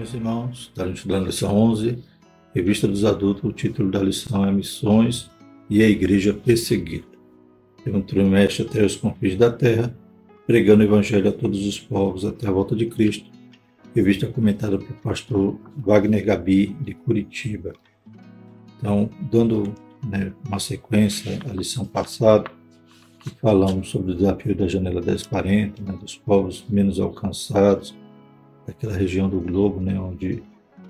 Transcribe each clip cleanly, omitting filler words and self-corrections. meus irmãos. Estamos estudando a lição 11, Revista dos Adultos. O título da lição é Missões e a Igreja Perseguida. Trimestre até os confins da terra, pregando o Evangelho a todos os povos até a volta de Cristo. Revista comentada pelo pastor Wagner Gabi, de Curitiba. Então, dando uma sequência à lição passada, que falamos sobre o desafio da Janela 10/40, dos povos menos alcançados, daquela região do globo, onde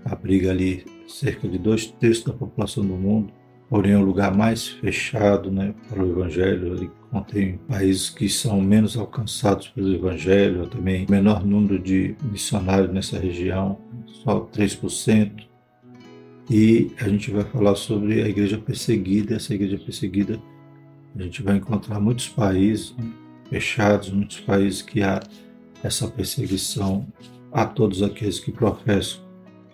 abriga ali cerca de 2/3 da população do mundo, porém é um lugar mais fechado para o Evangelho. Ele contém países que são menos alcançados pelo Evangelho, também o menor número de missionários nessa região, só 3%. E a gente vai falar sobre a igreja perseguida. Essa igreja perseguida, a gente vai encontrar muitos países fechados, muitos países que há essa perseguição a todos aqueles que professam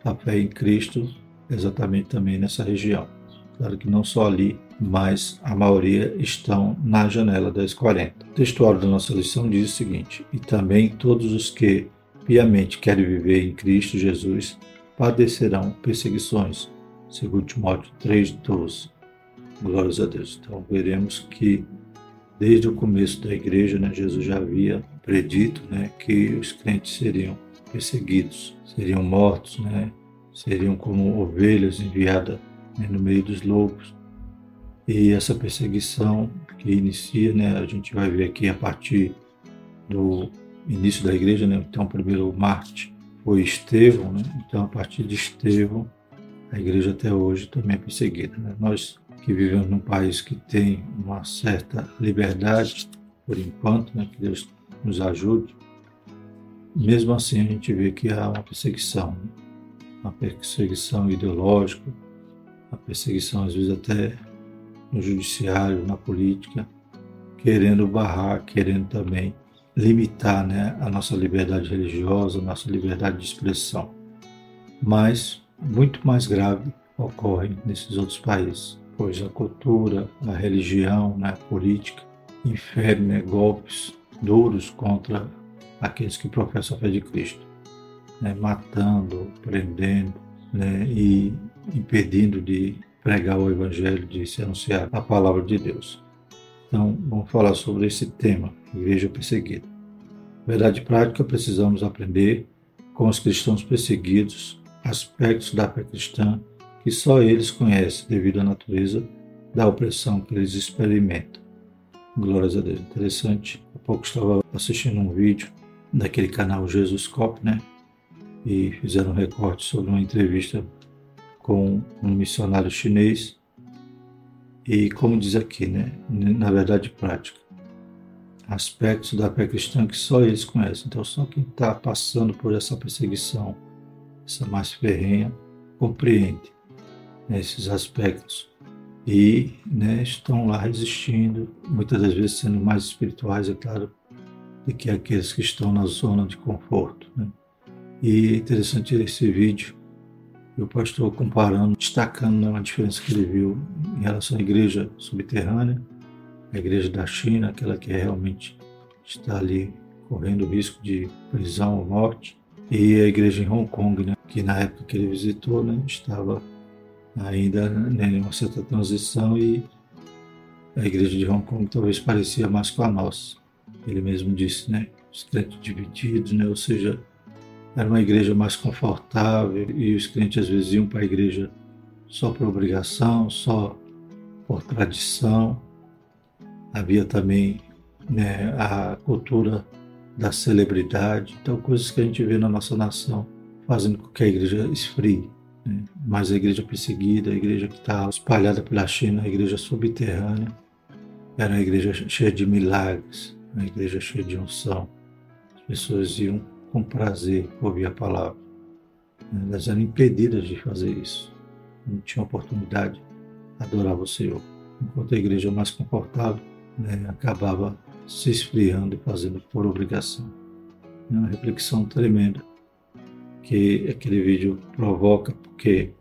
a fé em Cristo, exatamente também nessa região. Claro que não só ali, mas a maioria estão na janela 10/40. O textuário da nossa lição diz o seguinte: e também todos os que piamente querem viver em Cristo Jesus padecerão perseguições, segundo Timóteo 3:12. Glórias a Deus. Então veremos que desde o começo da igreja, Jesus já havia predito que os crentes seriam perseguidos, seriam mortos, seriam como ovelhas enviadas no meio dos lobos. E essa perseguição que inicia, a gente vai ver aqui a partir do início da igreja, então o primeiro mártir foi Estevão, então a partir de Estevão a igreja até hoje também é perseguida. Nós que vivemos num país que tem uma certa liberdade, por enquanto, que Deus nos ajude, mesmo assim a gente vê que há uma perseguição ideológica, uma perseguição às vezes até no judiciário, na política, querendo barrar, querendo também limitar a nossa liberdade religiosa, a nossa liberdade de expressão. Mas muito mais grave ocorre nesses outros países, pois a cultura, a religião, a política infere golpes duros contra aqueles que professam a fé de Cristo, matando, prendendo e impedindo de pregar o Evangelho, de se anunciar a palavra de Deus. Então, vamos falar sobre esse tema, igreja perseguida. Verdade prática, precisamos aprender com os cristãos perseguidos aspectos da fé cristã que só eles conhecem devido à natureza da opressão que eles experimentam. Glórias a Deus. Interessante, há pouco estava assistindo um vídeo daquele canal Jesus Cop, e fizeram um recorte sobre uma entrevista com um missionário chinês. E como diz aqui, na verdade prática, aspectos da fé cristã que só eles conhecem. Então só quem está passando por essa perseguição, essa mais ferrenha, compreende esses aspectos e estão lá resistindo, muitas das vezes sendo mais espirituais, é claro, do que aqueles que estão na zona de conforto. E é interessante esse vídeo, o pastor comparando, destacando a diferença que ele viu em relação à igreja subterrânea, a igreja da China, aquela que realmente está ali correndo o risco de prisão ou morte, e a igreja em Hong Kong, que na época que ele visitou, estava ainda em uma certa transição, e a igreja de Hong Kong talvez parecia mais com a nossa. Ele mesmo disse, os crentes divididos, ou seja, era uma igreja mais confortável, e os crentes às vezes iam para a igreja só por obrigação, só por tradição. Havia também a cultura da celebridade, então coisas que a gente vê na nossa nação fazendo com que a igreja esfrie. Mas a igreja perseguida, a igreja que está espalhada pela China, a igreja subterrânea, era uma igreja cheia de milagres, uma igreja cheia de unção. As pessoas iam com prazer ouvir a palavra. Elas eram impedidas de fazer isso. Não tinham oportunidade de adorar o Senhor. Enquanto a igreja mais confortável acabava se esfriando e fazendo por obrigação. É uma reflexão tremenda que aquele vídeo provoca, porque,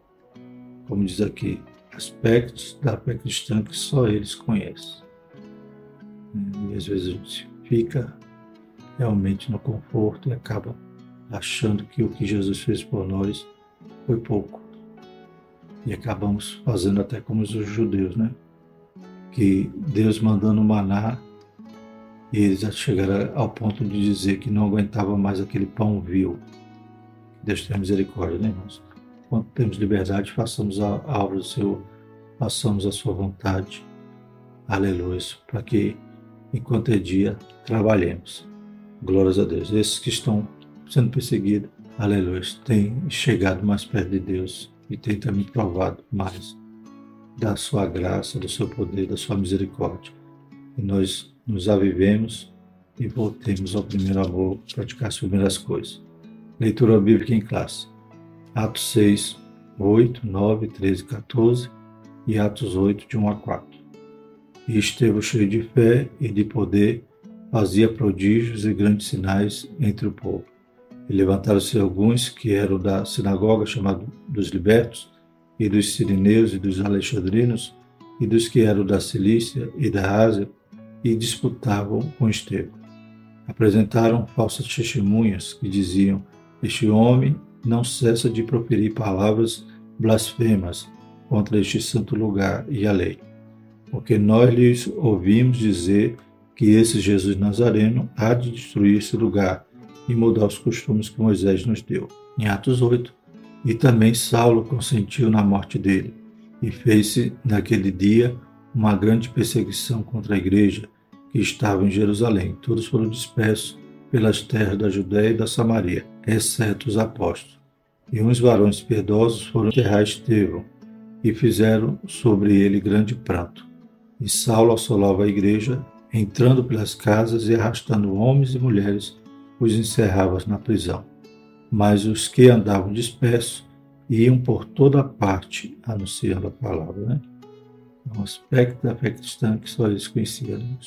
como diz aqui, aspectos da fé cristã que só eles conhecem. E às vezes a gente fica realmente no conforto e acaba achando que o que Jesus fez por nós foi pouco. E acabamos fazendo até como os judeus, né? Que Deus mandando maná, e eles chegaram ao ponto de dizer que não aguentava mais aquele pão vil. Deus tenha misericórdia, né, irmãos? Quando temos liberdade, façamos a obra do Senhor, façamos a sua vontade. Aleluia, para que, enquanto é dia, trabalhemos. Glórias a Deus. Esses que estão sendo perseguidos, aleluia, têm chegado mais perto de Deus e têm também provado mais da sua graça, do seu poder, da sua misericórdia. E nós nos avivemos e voltemos ao primeiro amor, praticar as primeiras coisas. Leitura bíblica em classe. Atos 6, 8, 9, 13, 14 e Atos 8, de 1 a 4. E Estevão, cheio de fé e de poder, fazia prodígios e grandes sinais entre o povo. E levantaram-se alguns que eram da sinagoga chamada dos libertos, e dos sirineus, e dos alexandrinos, e dos que eram da Cilícia e da Ásia, e disputavam com Estevão. Apresentaram falsas testemunhas que diziam: este homem não cessa de proferir palavras blasfemas contra este santo lugar e a lei, porque nós lhes ouvimos dizer que esse Jesus Nazareno há de destruir esse lugar e mudar os costumes que Moisés nos deu. Em Atos 8, e também Saulo consentiu na morte dele, e fez-se naquele dia uma grande perseguição contra a igreja que estava em Jerusalém. Todos foram dispersos pelas terras da Judéia e da Samaria, exceto os apóstolos. E uns varões piedosos foram enterrar Estevão, e fizeram sobre ele grande pranto. E Saulo assolava a igreja, entrando pelas casas e arrastando homens e mulheres, os encerrava na prisão. Mas os que andavam dispersos iam por toda parte anunciando a palavra, né? Um aspecto da fé cristã que só eles conheciam, né?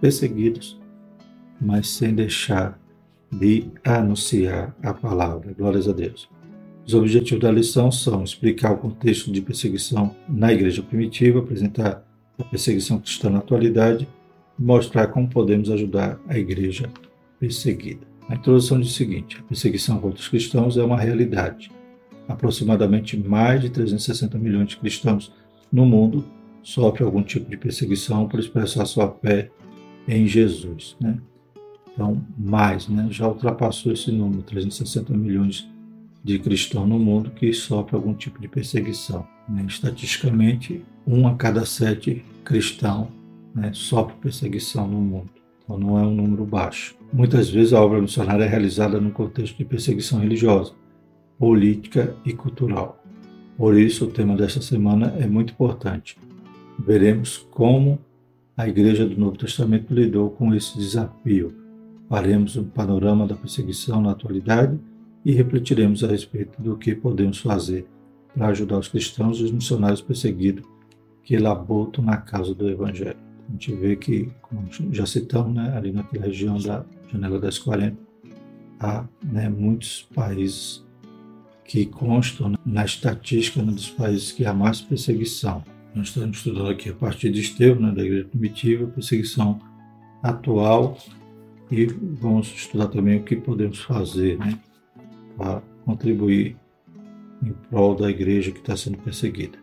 Perseguidos, mas sem deixar de anunciar a palavra. Glórias a Deus. Os objetivos da lição são explicar o contexto de perseguição na igreja primitiva, apresentar a perseguição cristã na atualidade e mostrar como podemos ajudar a igreja perseguida. A introdução diz o seguinte: a perseguição contra os cristãos é uma realidade. Aproximadamente mais de 360 milhões de cristãos no mundo sofrem algum tipo de perseguição por expressar sua fé em Jesus, né? Então, mais, né? Já ultrapassou esse número, 360 milhões de cristãos no mundo que sofrem algum tipo de perseguição, né? Estatisticamente, 1 a cada 7 cristãos, né, sofre perseguição no mundo. Então, não é um número baixo. Muitas vezes a obra missionária é realizada no contexto de perseguição religiosa, política e cultural. Por isso, o tema desta semana é muito importante. Veremos como a Igreja do Novo Testamento lidou com esse desafio. Faremos um panorama da perseguição na atualidade e refletiremos a respeito do que podemos fazer para ajudar os cristãos e os missionários perseguidos que laboram na causa do Evangelho. A gente vê que, como já citamos, né, ali naquela região da Janela 10/40, há, né, muitos países que constam na estatística, né, dos países que há mais perseguição. Nós estamos estudando aqui a partir de Estevão, né, da Igreja Primitiva, perseguição atual, e vamos estudar também o que podemos fazer, né, para contribuir em prol da igreja que está sendo perseguida.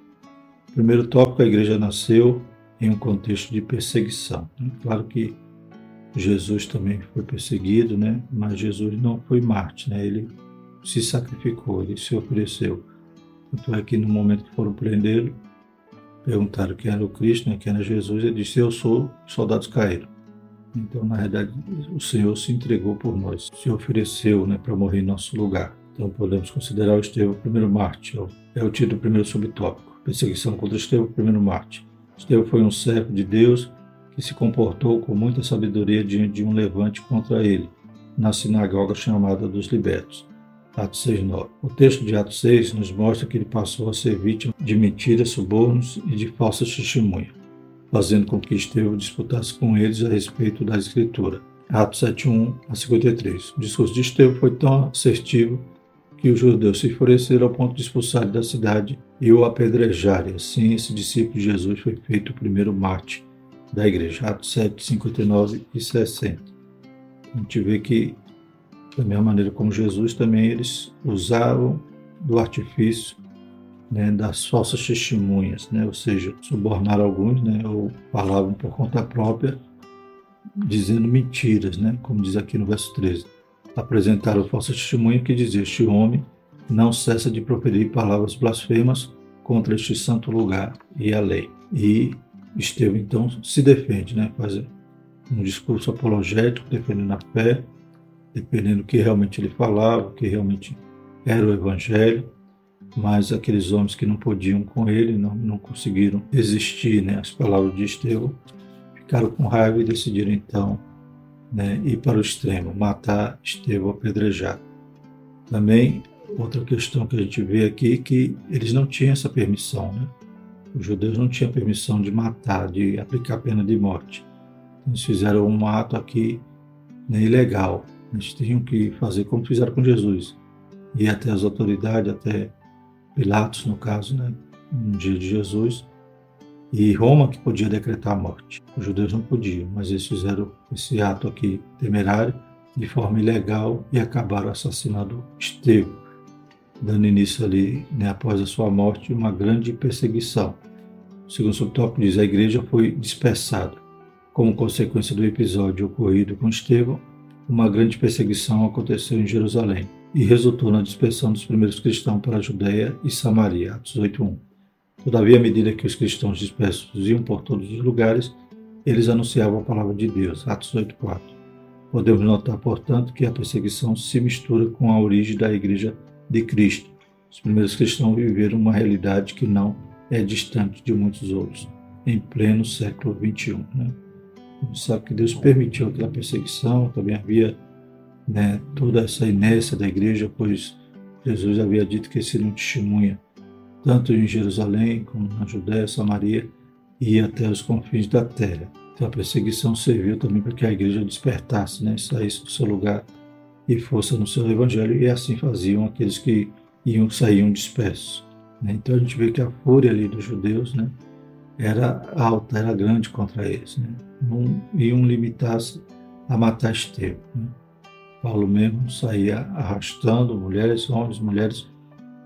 Primeiro tópico: a igreja nasceu em um contexto de perseguição. Claro que Jesus também foi perseguido, né? Mas Jesus não foi mártir, né? Ele se sacrificou, ele se ofereceu. Tanto é que no momento que foram prendê-lo, perguntaram quem era o Cristo, né? Quem era Jesus, ele disse: eu sou, os soldados caíram. Então, na realidade, o Senhor se entregou por nós, se ofereceu, né, para morrer em nosso lugar. Então, podemos considerar o Estevão o primeiro mártir. É o título do primeiro subtópico: perseguição contra Estevão, o primeiro mártir. Estevão foi um servo de Deus que se comportou com muita sabedoria diante de um levante contra ele, na sinagoga chamada dos libertos. Atos 6:9. O texto de Atos 6 nos mostra que ele passou a ser vítima de mentiras, subornos e de falsas testemunhas, fazendo com que Estevão disputasse com eles a respeito da Escritura. Atos 7:1 a 53. O discurso de Estevão foi tão assertivo que os judeus se enfureceram ao ponto de expulsarem da cidade e o apedrejarem. Assim, esse discípulo de Jesus foi feito o primeiro mártir da igreja. Atos 7, 59 e 60. A gente vê que Da mesma maneira como Jesus, também eles usavam do artifício, né, das falsas testemunhas, né, ou seja, subornaram alguns, né, ou falavam por conta própria, dizendo mentiras, né, como diz aqui no verso 13. Apresentaram falsas testemunhas que dizia: este homem não cessa de proferir palavras blasfemas contra este santo lugar e a lei. E Estevão, então, se defende, né, faz um discurso apologético, defendendo a fé, defendendo o que realmente ele falava, o que realmente era o evangelho, mas aqueles homens que não podiam com ele, não conseguiram resistir, né, às palavras de Estevão, ficaram com raiva e decidiram, então, né, ir para o extremo, matar Estevão apedrejado. Também, outra questão que a gente vê aqui, que eles não tinham essa permissão, né? Os judeus não tinham permissão de matar, de aplicar pena de morte. Eles fizeram um ato aqui, né, ilegal. Eles tinham que fazer como fizeram com Jesus. Ir até as autoridades, até Pilatos, no caso, né, no dia de Jesus. E Roma que podia decretar a morte. Os judeus não podiam, mas eles fizeram esse ato aqui temerário, de forma ilegal, e acabaram assassinando Estevão, dando início ali, né, após a sua morte, uma grande perseguição. O segundo subtópico diz: a igreja foi dispersada. Como consequência do episódio ocorrido com Estevão, uma grande perseguição aconteceu em Jerusalém e resultou na dispersão dos primeiros cristãos para a Judeia e Samaria, Atos 8:1. Todavia, à medida que os cristãos dispersos iam por todos os lugares, eles anunciavam a palavra de Deus, Atos 8:4. Podemos notar, portanto, que a perseguição se mistura com a origem da igreja de Cristo. Os primeiros cristãos viveram uma realidade que não é distante de muitos outros, em pleno século XXI. Né? A gente sabe que Deus permitiu aquela perseguição, também havia, né, toda essa inércia da igreja, pois Jesus havia dito que seria um testemunha, tanto em Jerusalém como na Judéia, Samaria e até os confins da terra. Então a perseguição serviu também para que a igreja despertasse, né, saísse do seu lugar e força no seu evangelho, e assim faziam aqueles que saíam dispersos. Então a gente vê que a fúria ali dos judeus, né, era alta, era grande contra eles. Né? Não iam limitar-se a matar Estevão. Né? Paulo mesmo saía arrastando mulheres, homens, mulheres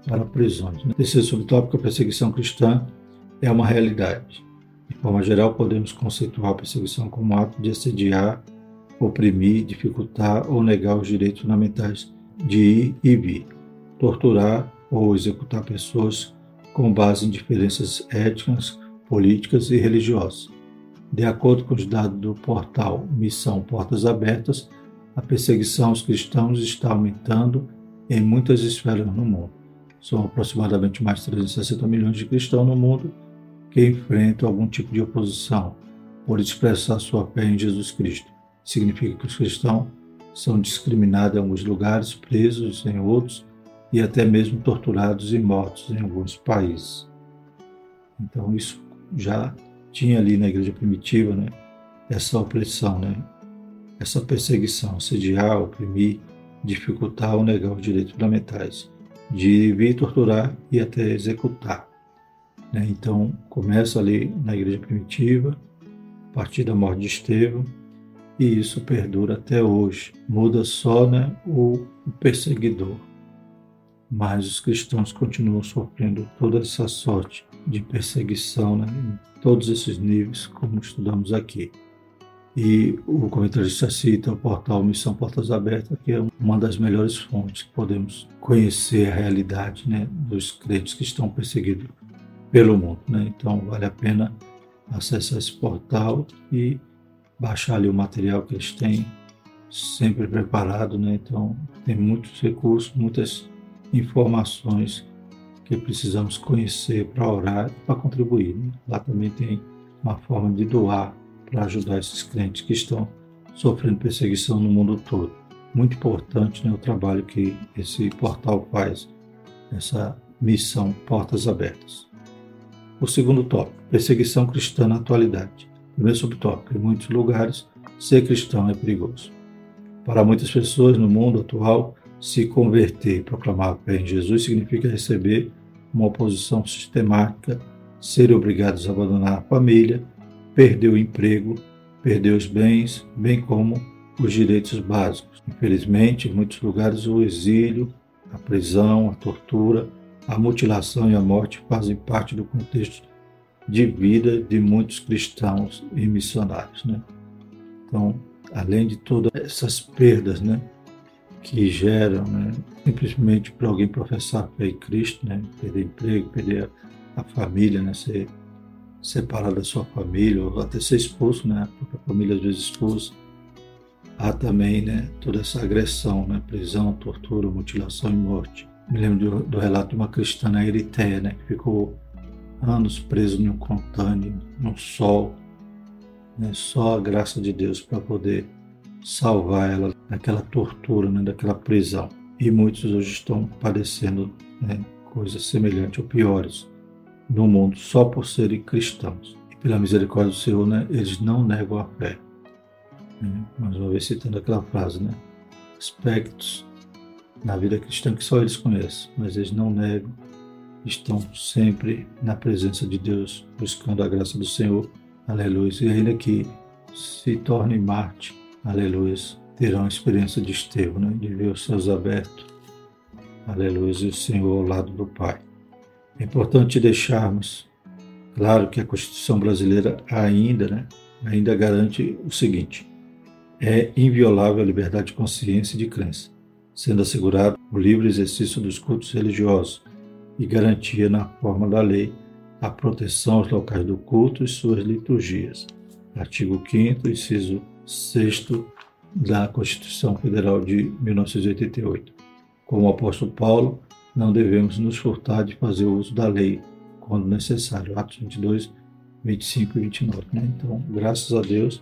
para prisões. Né? Terceiro subtópico: a perseguição cristã é uma realidade. De forma geral, podemos conceituar a perseguição como ato de assediar, oprimir, dificultar ou negar os direitos fundamentais de ir e vir, torturar ou executar pessoas com base em diferenças étnicas, políticas e religiosas. De acordo com os dados do portal Missão Portas Abertas, a perseguição aos cristãos está aumentando em muitas esferas no mundo. São aproximadamente mais de 360 milhões de cristãos no mundo que enfrentam algum tipo de oposição por expressar sua fé em Jesus Cristo. Significa que os cristãos são discriminados em alguns lugares, presos em outros e até mesmo torturados e mortos em alguns países. Então isso já tinha ali na igreja primitiva, né, essa opressão, né, essa perseguição, assediar, oprimir, dificultar ou negar os direitos fundamentais, de vir torturar e até executar. Né? Então começa ali na igreja primitiva, a partir da morte de Estevão, e isso perdura até hoje. Muda só, né, o perseguidor. Mas os cristãos continuam sofrendo toda essa sorte de perseguição, né, em todos esses níveis, como estudamos aqui. E o comentarista cita o portal Missão Portas Abertas, que é uma das melhores fontes que podemos conhecer a realidade, né, dos crentes que estão perseguidos pelo mundo. Né? Então vale a pena acessar esse portal e baixar ali o material que eles têm sempre preparado, né? Então tem muitos recursos, muitas informações que precisamos conhecer para orar e para contribuir, né? Lá também tem uma forma de doar para ajudar esses crentes que estão sofrendo perseguição no mundo todo. Muito importante, né, o trabalho que esse portal faz, essa missão Portas Abertas. O segundo tópico: perseguição cristã na atualidade. Primeiro subtópico: em muitos lugares, ser cristão é perigoso. Para muitas pessoas no mundo atual, se converter e proclamar a fé em Jesus significa receber uma oposição sistemática, ser obrigados a abandonar a família, perder o emprego, perder os bens, bem como os direitos básicos. Infelizmente, em muitos lugares, o exílio, a prisão, a tortura, a mutilação e a morte fazem parte do contexto de vida de muitos cristãos e missionários, né? Então, além de todas essas perdas, né, que geram, né, simplesmente para alguém professar fé em Cristo, né, perder emprego, perder a família, né, ser separado da sua família, ou até ser expulso, né, a própria família às vezes expulsa. Há também, né, toda essa agressão, né, prisão, tortura, mutilação e morte. Me lembro do relato de uma cristã na Eritreia, né, que ficou anos preso num container, num sol, né, só a graça de Deus para poder salvar ela daquela tortura, né, daquela prisão. E muitos hoje estão padecendo, né, coisas semelhantes ou piores no mundo só por serem cristãos. E pela misericórdia do Senhor, né, eles não negam a fé. Mais uma vez citando aquela frase, né, aspectos na vida cristã que só eles conhecem, mas eles não negam. Estão sempre na presença de Deus, buscando a graça do Senhor, aleluia, e ainda que se tornem mártires, aleluia, terão a experiência de Estevão, né, de ver os céus abertos, aleluia, e o Senhor ao lado do Pai. É importante deixarmos claro que a Constituição brasileira ainda, né, ainda garante o seguinte: é inviolável a liberdade de consciência e de crença, sendo assegurado o livre exercício dos cultos religiosos, e garantia na forma da lei a proteção aos locais do culto e suas liturgias. Artigo 5º, inciso 6º da Constituição Federal de 1988. Como o apóstolo Paulo, não devemos nos furtar de fazer uso da lei quando necessário. Atos 22, 25 e 29. Né? Então, graças a Deus,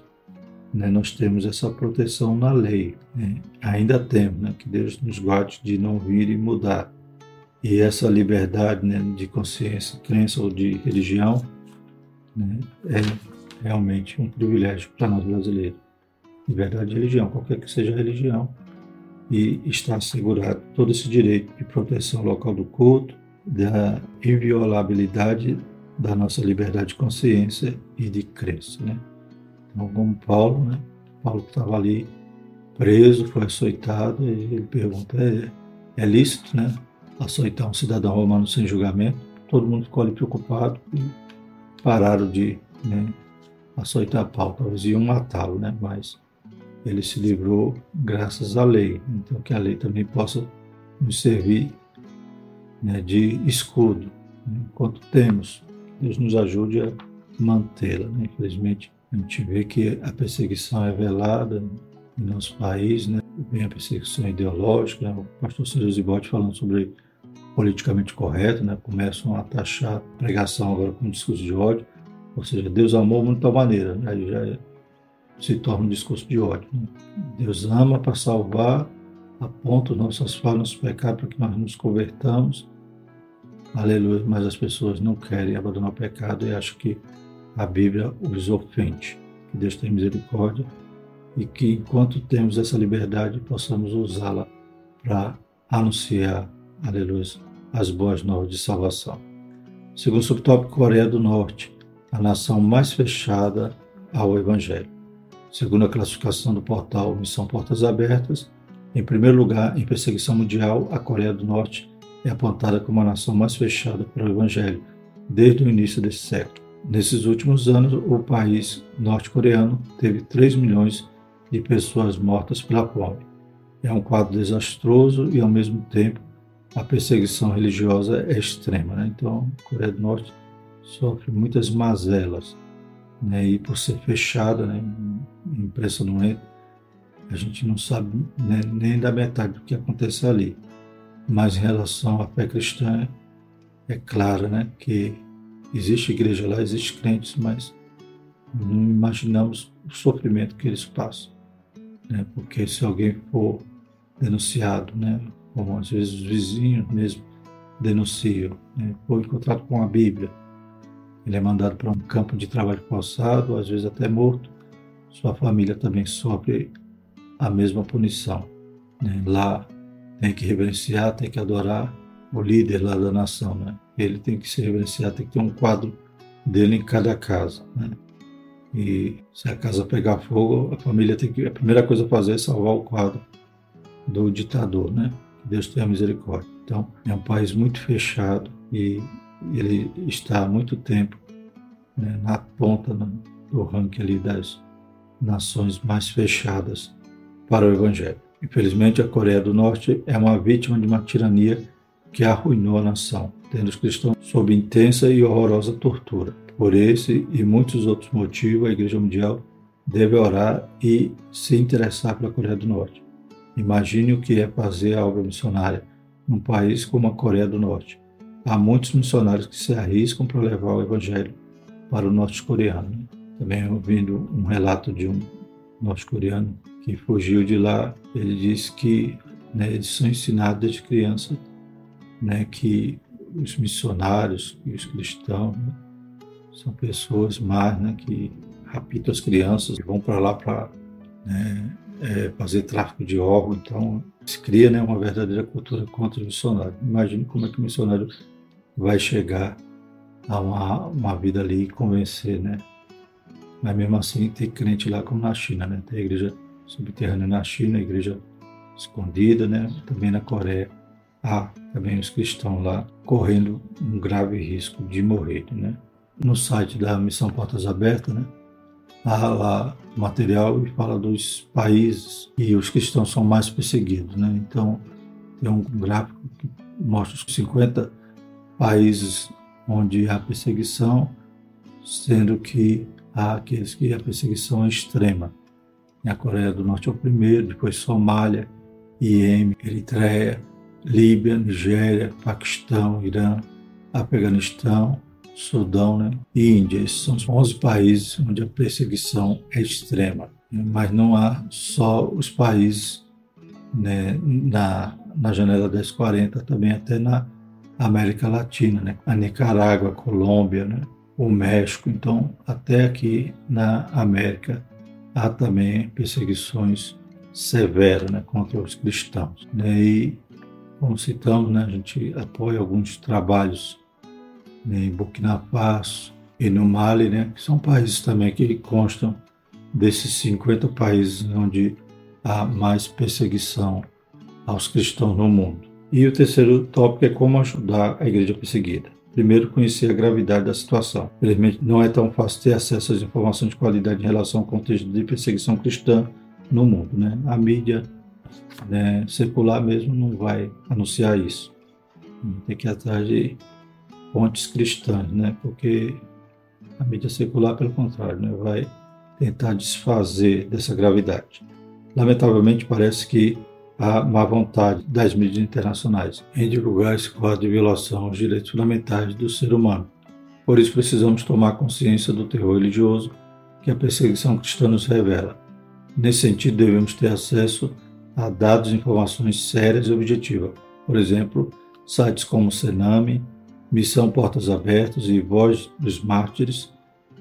né, nós temos essa proteção na lei. Né? Ainda temos, né, que Deus nos guarde de não vir e mudar. E essa liberdade, né, de consciência, crença ou de religião, né, é realmente um privilégio para nós brasileiros. Liberdade de religião, qualquer que seja a religião, e está assegurado todo esse direito de proteção local do culto, da inviolabilidade da nossa liberdade de consciência e de crença, né? Então, como Paulo, né, Paulo que estava ali preso, foi açoitado, e ele pergunta, é lícito, né, açoitar um cidadão romano sem julgamento? Todo mundo ficou ali preocupado e pararam de, né, açoitar Paulo. Talvez iam matá-lo, né? Mas ele se livrou graças à lei. Então que a lei também possa nos servir, né, de escudo, né, enquanto temos. Deus nos ajude a mantê-la, né? Infelizmente a gente vê que a perseguição é velada em nosso país, né? Vem a perseguição ideológica, né? O pastor Silas Ibote falando sobre politicamente correto, né? Começam a taxar a pregação agora com discurso de ódio, ou seja, Deus amou o mundo de tal maneira, né? Aí já se torna um discurso de ódio, né? Deus ama para salvar, aponta nossas falhas, nossos pecados para que nós nos convertamos, aleluia, mas as pessoas não querem abandonar o pecado e acham que a Bíblia os ofende. Que Deus tenha misericórdia e que, enquanto temos essa liberdade, possamos usá-la para anunciar, aleluia, as boas novas de salvação. Segundo subtópico, Coreia do Norte, a nação mais fechada ao Evangelho. Segundo a classificação do portal Missão Portas Abertas, em primeiro lugar, em perseguição mundial, a Coreia do Norte é apontada como a nação mais fechada para o Evangelho desde o início desse século. Nesses últimos anos, o país norte-coreano teve 3 milhões de pessoas mortas pela fome. É um quadro desastroso e, ao mesmo tempo, a perseguição religiosa é extrema, né? Então, a Coreia do Norte sofre muitas mazelas, né? E por ser fechada, né, a imprensa não entra, a gente não sabe, né, nem da metade do que acontece ali. Mas em relação à fé cristã, é claro, né, que existe igreja lá, existe crentes, mas não imaginamos o sofrimento que eles passam. Né? Porque se alguém for denunciado, né, como às vezes os vizinhos mesmo denunciam, né, foi encontrado com a Bíblia, ele é mandado para um campo de trabalho forçado, às vezes até morto, sua família também sofre a mesma punição, né? Lá tem que reverenciar, tem que adorar o líder lá da nação, né? Ele tem que se reverenciar, tem que ter um quadro dele em cada casa, né? E se a casa pegar fogo, a família tem que... A primeira coisa a fazer é salvar o quadro do ditador, né? Que Deus tenha misericórdia. Então, é um país muito fechado e ele está há muito tempo, né, na ponta do ranking ali das nações mais fechadas para o Evangelho. Infelizmente, a Coreia do Norte é uma vítima de uma tirania que arruinou a nação, tendo os cristãos sob intensa e horrorosa tortura. Por esse e muitos outros motivos, a Igreja Mundial deve orar e se interessar pela Coreia do Norte. Imagine o que é fazer a obra missionária num país como a Coreia do Norte. Há muitos missionários que se arriscam para levar o Evangelho para o norte-coreano. Também ouvindo um relato de um norte-coreano que fugiu de lá, ele disse que, né, eles são ensinados desde criança, né, que os missionários e os cristãos, né, são pessoas más, né, que raptam as crianças e vão para lá para, né, fazer tráfico de órgãos. Então, se cria, né, uma verdadeira cultura contra o missionário. Imagine como é que o missionário vai chegar a uma vida ali e convencer, né? Mas mesmo assim tem crente lá como na China, né? Tem a igreja subterrânea na China, a igreja escondida, né? Também na Coreia. Há também os cristãos lá correndo um grave risco de morrer, né? No site da Missão Portas Abertas, né, há lá material e fala dos países e os cristãos são mais perseguidos, né? Então, tem um gráfico que mostra os 50 países onde há perseguição, sendo que há aqueles que a perseguição é extrema. A Coreia do Norte é o primeiro, depois Somália, Iêmen, Eritreia, Líbia, Nigéria, Paquistão, Irã, Afeganistão, Sudão, né, e Índia. Esses são os 11 países onde a perseguição é extrema. Mas não há só os países, né, na Janela 10/40, também até na América Latina, né, a Nicarágua, a Colômbia, né, o México. Então, até aqui na América há também perseguições severas, né, contra os cristãos. E, como citamos, né, a gente apoia alguns trabalhos em Burkina Faso e no Mali, né, que são países também que constam desses 50 países onde há mais perseguição aos cristãos no mundo. E o terceiro tópico é como ajudar a igreja perseguida. Primeiro, conhecer a gravidade da situação. Infelizmente, não é tão fácil ter acesso às informações de qualidade em relação ao contexto de perseguição cristã no mundo, né? A mídia, né, secular mesmo não vai anunciar isso. Tem que ir atrás de fontes cristãs, né? Porque a mídia secular, pelo contrário, né, vai tentar desfazer dessa gravidade. Lamentavelmente, parece que há má vontade das mídias internacionais em divulgar esse quadro de violação aos direitos fundamentais do ser humano. Por isso, precisamos tomar consciência do terror religioso que a perseguição cristã nos revela. Nesse sentido, devemos ter acesso a dados e informações sérias e objetivas. Por exemplo, sites como Cenami, Missão Portas Abertas e Voz dos Mártires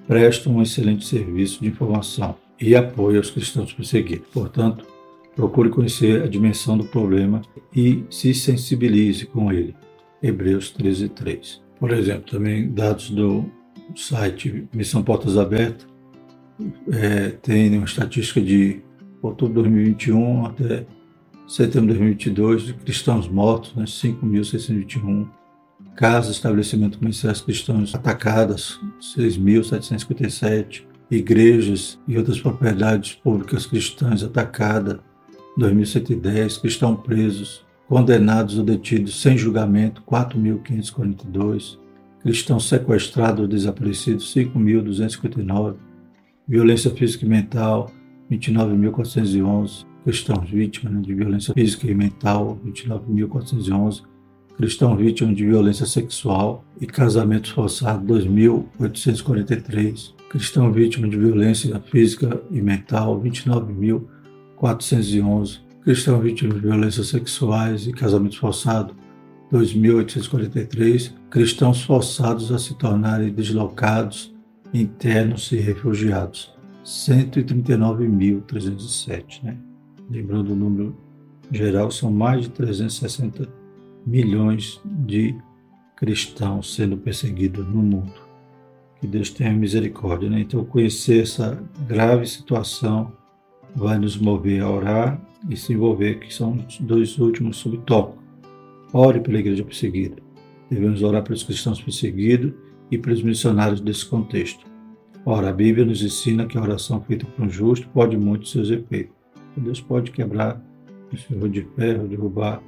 prestam um excelente serviço de informação e apoio aos cristãos perseguidos. Portanto, procure conhecer a dimensão do problema e se sensibilize com ele. Hebreus 13:3. Por exemplo, também dados do site Missão Portas Abertas tem uma estatística de outubro de 2021 até setembro de 2022 de cristãos mortos, né, 5.621. Casas, estabelecimentos comerciais cristãos atacadas, 6.757. Igrejas e outras propriedades públicas cristãs atacadas, 2.110. Cristãos presos, condenados ou detidos sem julgamento, 4.542. Cristãos sequestrados ou desaparecidos, 5.259. Violência física e mental, 29.411. Cristãos vítimas de violência física e mental, 29.411. Cristãos vítimas de violência sexual e casamentos forçados, 2.843. Cristãos vítimas de violência física e mental, 29.411. Cristãos vítimas de violências sexuais e casamentos forçados, 2.843. Cristãos forçados a se tornarem deslocados, internos e refugiados, 139.307. Né? Lembrando o número geral, são mais de 360 milhões de cristãos sendo perseguidos no mundo. que Deus tenha misericórdia, né? Então, conhecer essa grave situação vai nos mover a orar e se envolver, que são os dois últimos subtópicos. Ore pela igreja perseguida. Devemos orar pelos cristãos perseguidos e pelos missionários desse contexto. Ora, a Bíblia nos ensina que a oração feita por um justo pode muito seus efeitos. Deus pode quebrar o ferro de ferro, derrubar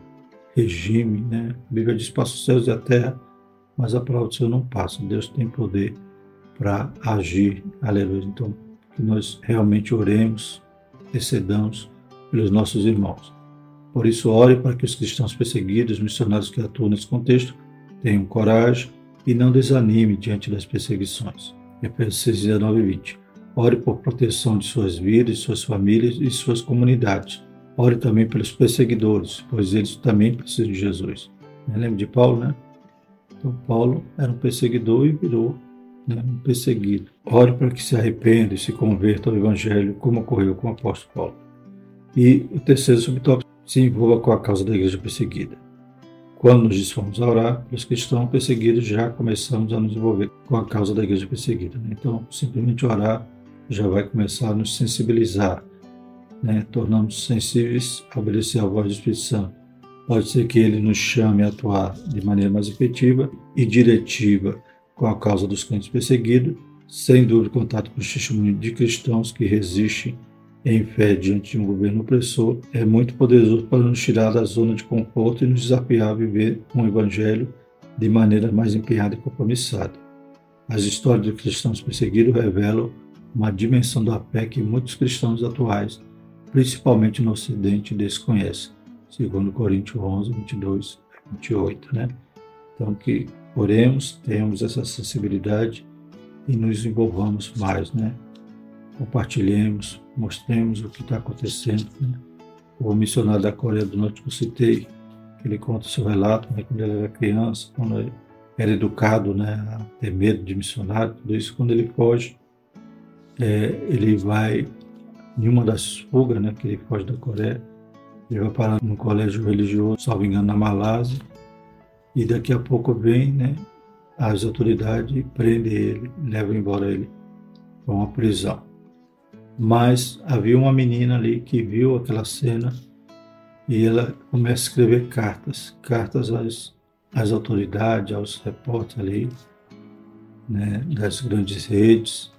regime, né? A Bíblia diz, passa os céus e a terra, mas a palavra do Senhor não passa. Deus tem poder para agir. Aleluia. Então, que nós realmente oremos, intercedamos pelos nossos irmãos. Por isso, ore para que os cristãos perseguidos, missionários que atuam nesse contexto, tenham coragem e não desanime diante das perseguições. Efésios 6:19-20. Ore por proteção de suas vidas, suas famílias e suas comunidades. Ore também pelos perseguidores, pois eles também precisam de Jesus. Lembra de Paulo, né? Então, Paulo era um perseguidor e virou, né, um perseguido. Ore para que se arrependa e se converta ao Evangelho, como ocorreu com o apóstolo Paulo. E o terceiro subtópico, se envolva com a causa da igreja perseguida. Quando nos dispomos a orar, os cristãos perseguidos já começamos a nos envolver com a causa da igreja perseguida. Então, simplesmente orar já vai começar a nos sensibilizar, né? Tornamos sensíveis a obedecer à voz do Espírito Santo. Pode ser que ele nos chame a atuar de maneira mais efetiva e diretiva com a causa dos crentes perseguidos, sem dúvida contato com os testemunhos de cristãos que resistem em fé diante de um governo opressor, é muito poderoso para nos tirar da zona de conforto e nos desafiar a viver um evangelho de maneira mais empenhada e compromissada. As histórias dos cristãos perseguidos revelam uma dimensão da fé que muitos cristãos atuais, principalmente no Ocidente, desconhecem, segundo Coríntios 11:22-28, né? Então, que oremos, tenhamos essa sensibilidade e nos envolvamos mais, né? Compartilhemos, mostremos o que está acontecendo, né? O missionário da Coreia do Norte que eu citei, ele conta o seu relato, né, quando ele era criança, quando ele era educado, né, a ter medo de missionário, tudo isso, quando ele foge, ele vai, em uma das fugas, né, que ele foge da Coreia, ele vai parar num colégio religioso, salvo engano, na Malásia, e daqui a pouco vem, né, as autoridades prendem ele, levam embora ele para uma prisão. Mas havia uma menina ali que viu aquela cena e ela começa a escrever cartas às autoridades, aos repórteres ali, né, das grandes redes.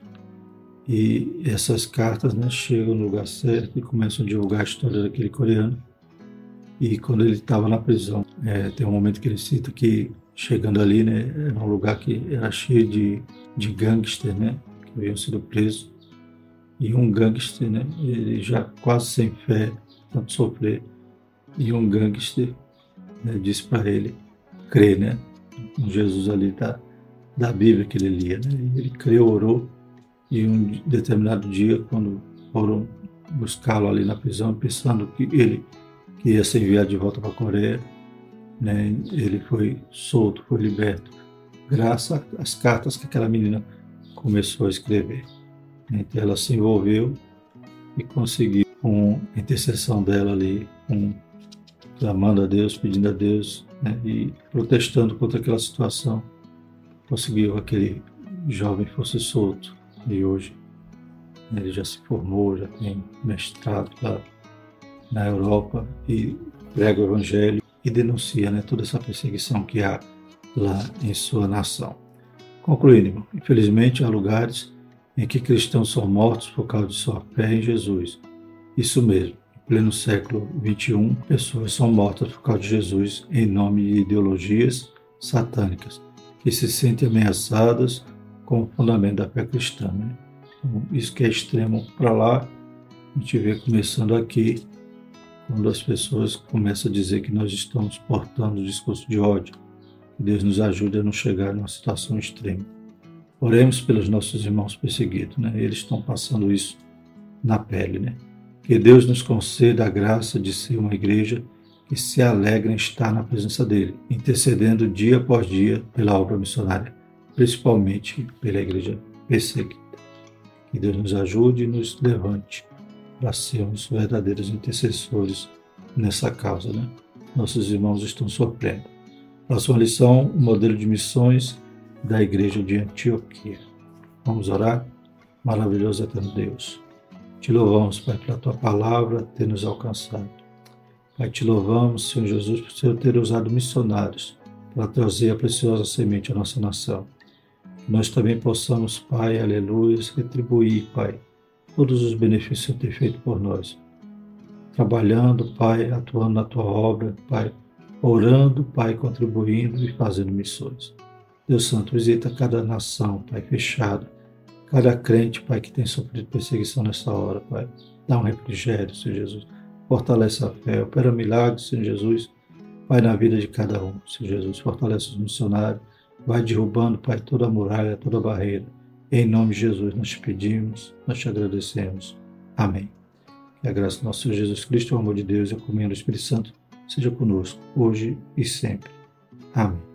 E essas cartas, né, chegam no lugar certo e começam a divulgar a história daquele coreano. E quando ele estava na prisão, tem um momento que ele cita que, chegando ali, né, era um lugar que era cheio de gangsters, né, que haviam sido presos. E um gangster, né, ele já quase sem fé, tanto sofrer, e um gangster, né, disse para ele crer, né, com Jesus ali da Bíblia que ele lia, né, ele creu, orou. E um determinado dia, quando foram buscá-lo ali na prisão, pensando que ele ia ser enviado de volta para a Coreia, né, ele foi solto, foi liberto, graças às cartas que aquela menina começou a escrever. Então ela se envolveu e conseguiu, com a intercessão dela ali, clamando a Deus, pedindo a Deus, né, e protestando contra aquela situação, conseguiu que aquele jovem fosse solto. E hoje ele já se formou, já tem mestrado na Europa e prega o Evangelho e denuncia, né, toda essa perseguição que há lá em sua nação. Concluindo, irmão, infelizmente há lugares em que cristãos são mortos por causa de sua fé em Jesus. Isso mesmo, em pleno século XXI, pessoas são mortas por causa de Jesus em nome de ideologias satânicas, que se sentem ameaçadas com o fundamento da fé cristã, né? Então, isso que é extremo para lá, a gente vê começando aqui, quando as pessoas começam a dizer que nós estamos portando o discurso de ódio. Que Deus nos ajude a não chegar numa situação extrema. Oremos pelos nossos irmãos perseguidos, né? Eles estão passando isso na pele, né? Que Deus nos conceda a graça de ser uma igreja que se alegra em estar na presença dele, intercedendo dia após dia pela obra missionária, principalmente pela igreja perseguida. Que Deus nos ajude e nos levante para sermos verdadeiros intercessores nessa causa, né? Nossos irmãos estão sofrendo. Próxima lição, o modelo de missões da igreja de Antioquia. Vamos orar? Maravilhoso eterno Deus, te louvamos, Pai, pela Tua palavra ter nos alcançado. Pai, te louvamos, Senhor Jesus, por Senhor ter usado missionários para trazer a preciosa semente à nossa nação. Que nós também possamos, Pai, aleluia, retribuir, Pai, todos os benefícios que o Senhor tem feito por nós. Trabalhando, Pai, atuando na Tua obra, Pai, orando, Pai, contribuindo e fazendo missões. Deus Santo, visita cada nação, Pai, fechada. Cada crente, Pai, que tem sofrido perseguição nessa hora, Pai. Dá um refrigério, Senhor Jesus. Fortalece a fé, opera milagres, Senhor Jesus. Pai, na vida de cada um, Senhor Jesus. Fortalece os missionários. Vai derrubando, Pai, toda a muralha, toda a barreira. Em nome de Jesus, nós te pedimos, nós te agradecemos. Amém. Que a graça do nosso Senhor Jesus Cristo, o amor de Deus e a comunhão do Espírito Santo seja conosco, hoje e sempre. Amém.